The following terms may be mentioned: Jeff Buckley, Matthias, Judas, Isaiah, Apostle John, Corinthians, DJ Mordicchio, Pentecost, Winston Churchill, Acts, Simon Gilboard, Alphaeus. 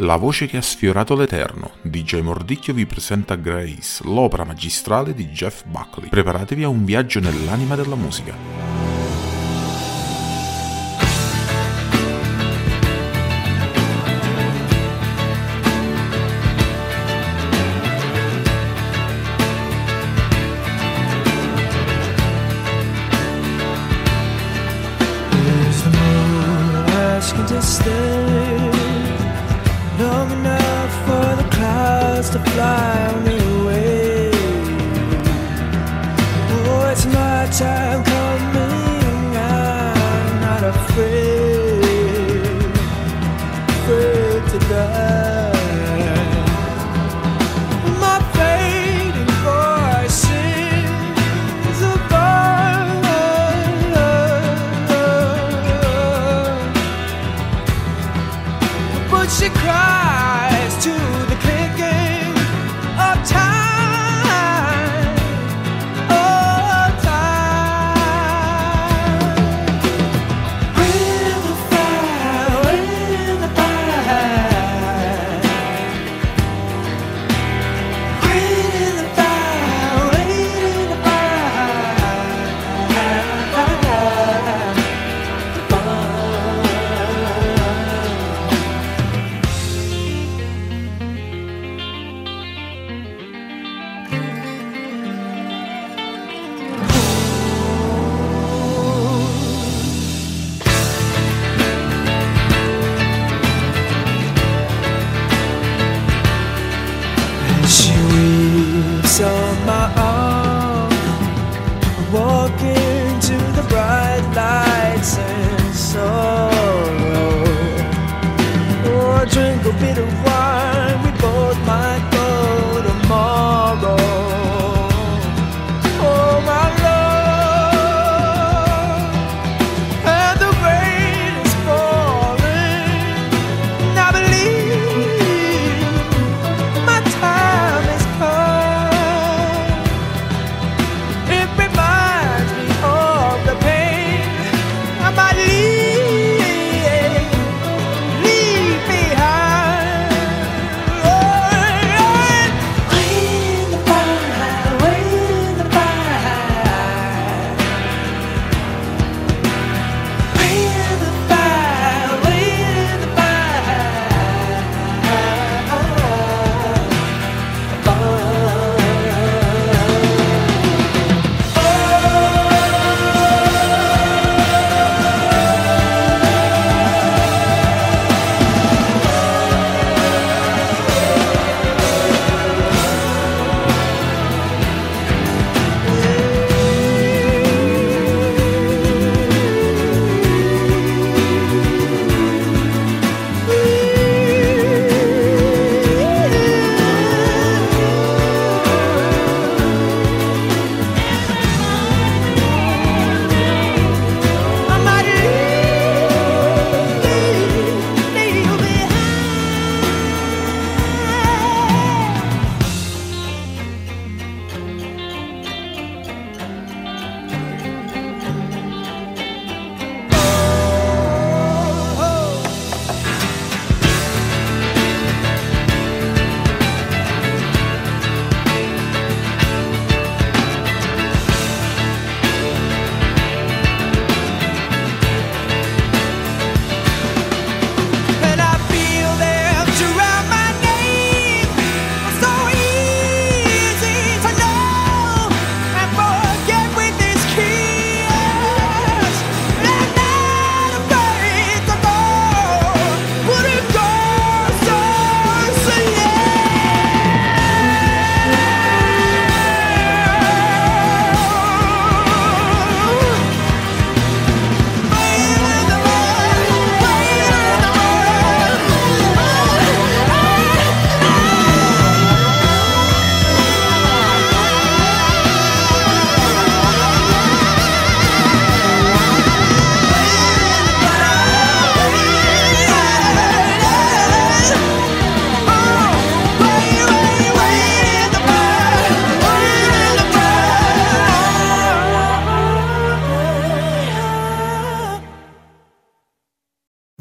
La voce che ha sfiorato l'Eterno, DJ Mordicchio vi presenta Grace, l'opera magistrale di Jeff Buckley. Preparatevi a un viaggio nell'anima della musica.